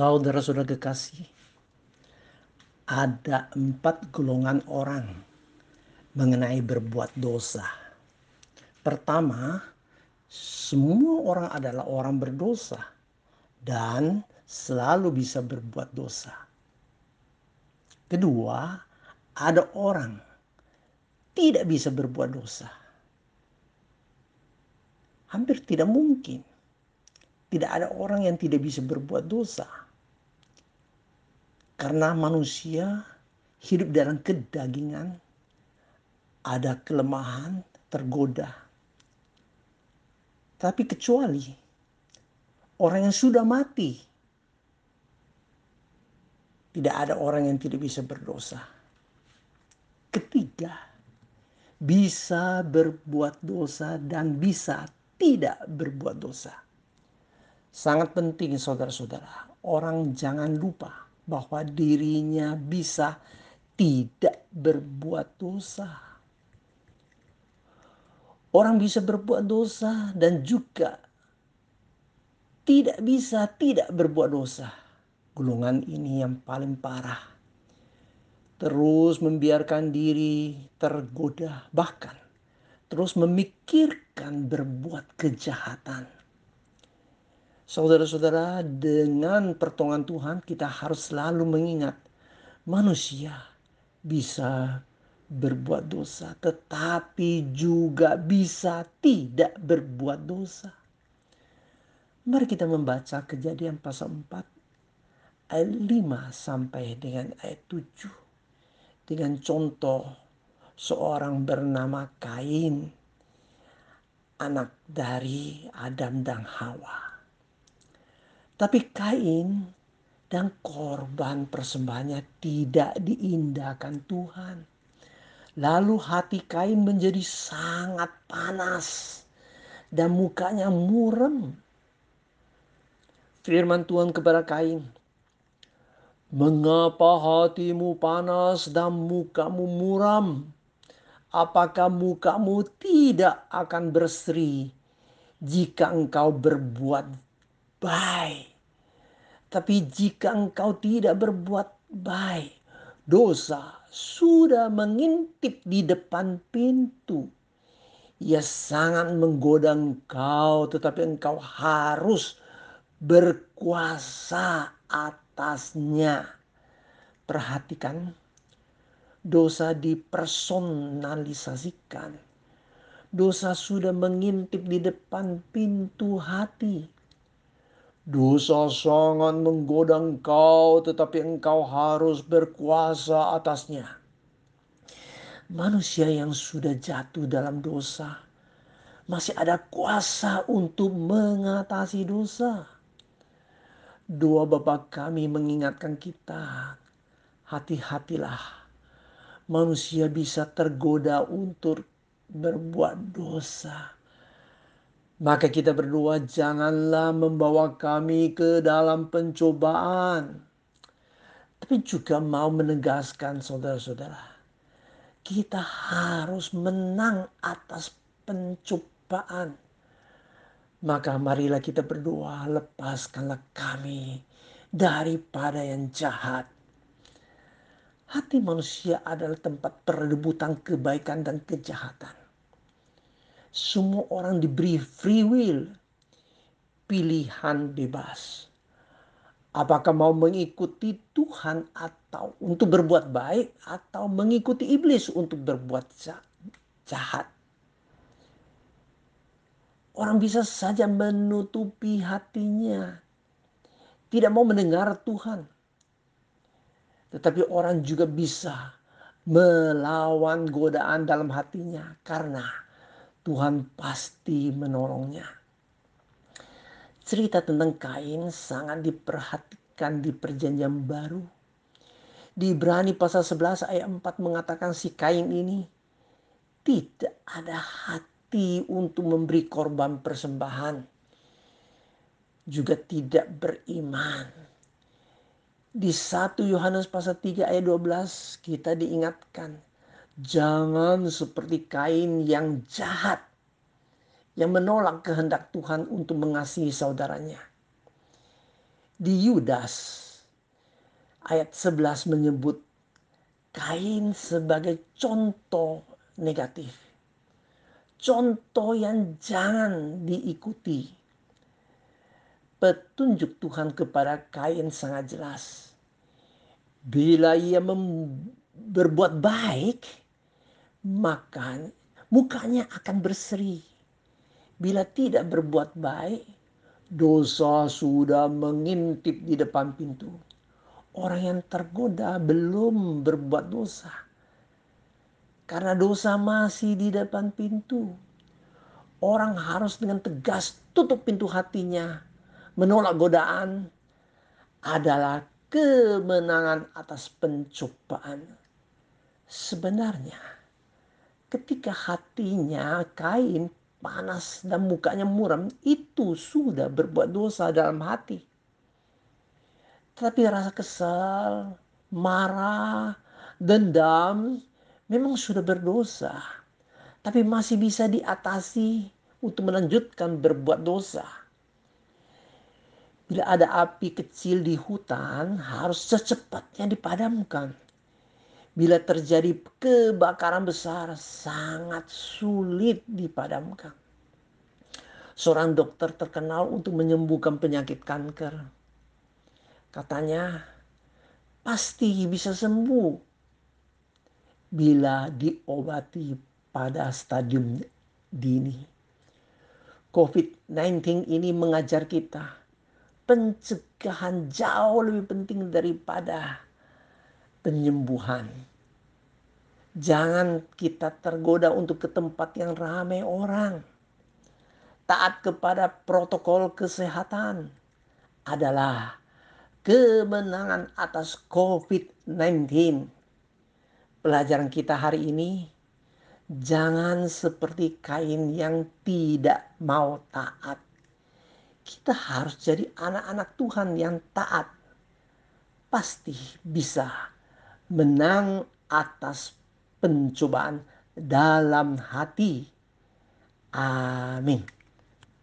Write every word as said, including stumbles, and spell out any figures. Saudara-saudara kekasih, ada empat golongan orang mengenai berbuat dosa. Pertama, semua orang adalah orang berdosa dan selalu bisa berbuat dosa. Kedua, ada orang tidak bisa berbuat dosa. Hampir tidak mungkin. Tidak ada orang yang tidak bisa berbuat dosa. Karena manusia hidup dalam kedagingan, ada kelemahan, tergoda. Tapi kecuali orang yang sudah mati, tidak ada orang yang tidak bisa berdosa. Ketiga, bisa berbuat dosa dan bisa tidak berbuat dosa. Sangat penting saudara-saudara, orang jangan lupa bahwa dirinya bisa tidak berbuat dosa. Orang bisa berbuat dosa dan juga tidak bisa tidak berbuat dosa. Golongan ini yang paling parah. Terus membiarkan diri tergoda, bahkan terus memikirkan berbuat kejahatan. Saudara-saudara, dengan pertolongan Tuhan kita harus selalu mengingat manusia bisa berbuat dosa tetapi juga bisa tidak berbuat dosa. Mari kita membaca Kejadian pasal empat ayat lima sampai dengan ayat tujuh dengan contoh seorang bernama Kain, anak dari Adam dan Hawa. Tapi Kain dan korban persembahannya tidak diindahkan Tuhan. Lalu hati Kain menjadi sangat panas dan mukanya muram. Firman Tuhan kepada Kain, "Mengapa hatimu panas dan mukamu muram? Apakah mukamu tidak akan berseri jika engkau berbuat baik? Tapi jika engkau tidak berbuat baik, dosa sudah mengintip di depan pintu. Ia sangat menggoda engkau, tetapi engkau harus berkuasa atasnya." Perhatikan, dosa dipersonalisasikan. Dosa sudah mengintip di depan pintu hati. Dosa sangat menggoda engkau, tetapi engkau harus berkuasa atasnya. Manusia yang sudah jatuh dalam dosa masih ada kuasa untuk mengatasi dosa. Doa Bapa Kami mengingatkan kita, hati-hatilah, manusia bisa tergoda untuk berbuat dosa. Maka kita berdoa, janganlah membawa kami ke dalam pencobaan. Tapi juga mau menegaskan saudara-saudara, kita harus menang atas pencobaan. Maka marilah kita berdoa, lepaskanlah kami daripada yang jahat. Hati manusia adalah tempat perebutan kebaikan dan kejahatan. Semua orang diberi free will, pilihan bebas. Apakah mau mengikuti Tuhan atau untuk berbuat baik atau mengikuti iblis untuk berbuat jahat. Orang bisa saja menutupi hatinya, tidak mau mendengar Tuhan. Tetapi orang juga bisa melawan godaan dalam hatinya karena Tuhan pasti menolongnya. Cerita tentang Kain sangat diperhatikan di Perjanjian Baru. Di Ibrani pasal sebelas ayat empat mengatakan si Kain ini tidak ada hati untuk memberi korban persembahan. Juga tidak beriman. Di satu Yohanes pasal tiga ayat dua belas kita diingatkan, jangan seperti Kain yang jahat, yang menolak kehendak Tuhan untuk mengasihi saudaranya. Di Yudas ayat sebelas menyebut Kain sebagai contoh negatif. Contoh yang jangan diikuti. Petunjuk Tuhan kepada Kain sangat jelas. Bila ia mem- berbuat baik, maka mukanya akan berseri. Bila tidak berbuat baik, dosa sudah mengintip di depan pintu. Orang yang tergoda belum berbuat dosa, karena dosa masih di depan pintu. Orang harus dengan tegas tutup pintu hatinya. Menolak godaan adalah kemenangan atas pencobaan. Sebenarnya ketika hatinya Kain panas dan mukanya muram, itu sudah berbuat dosa dalam hati. Tapi rasa kesal, marah, dendam memang sudah berdosa. Tapi masih bisa diatasi untuk melanjutkan berbuat dosa. Bila ada api kecil di hutan, harus secepatnya dipadamkan. Bila terjadi kebakaran besar, sangat sulit dipadamkan. Seorang dokter terkenal untuk menyembuhkan penyakit kanker. Katanya, pasti bisa sembuh bila diobati pada stadium dini. covid sembilan belas ini mengajar kita pencegahan jauh lebih penting daripada penyembuhan. Jangan kita tergoda untuk ke tempat yang ramai orang. Taat kepada protokol kesehatan adalah kemenangan atas covid sembilan belas. Pelajaran kita hari ini, jangan seperti Kain yang tidak mau taat. Kita harus jadi anak-anak Tuhan yang taat. Pasti bisa menang atas pencobaan dalam hati. Amin.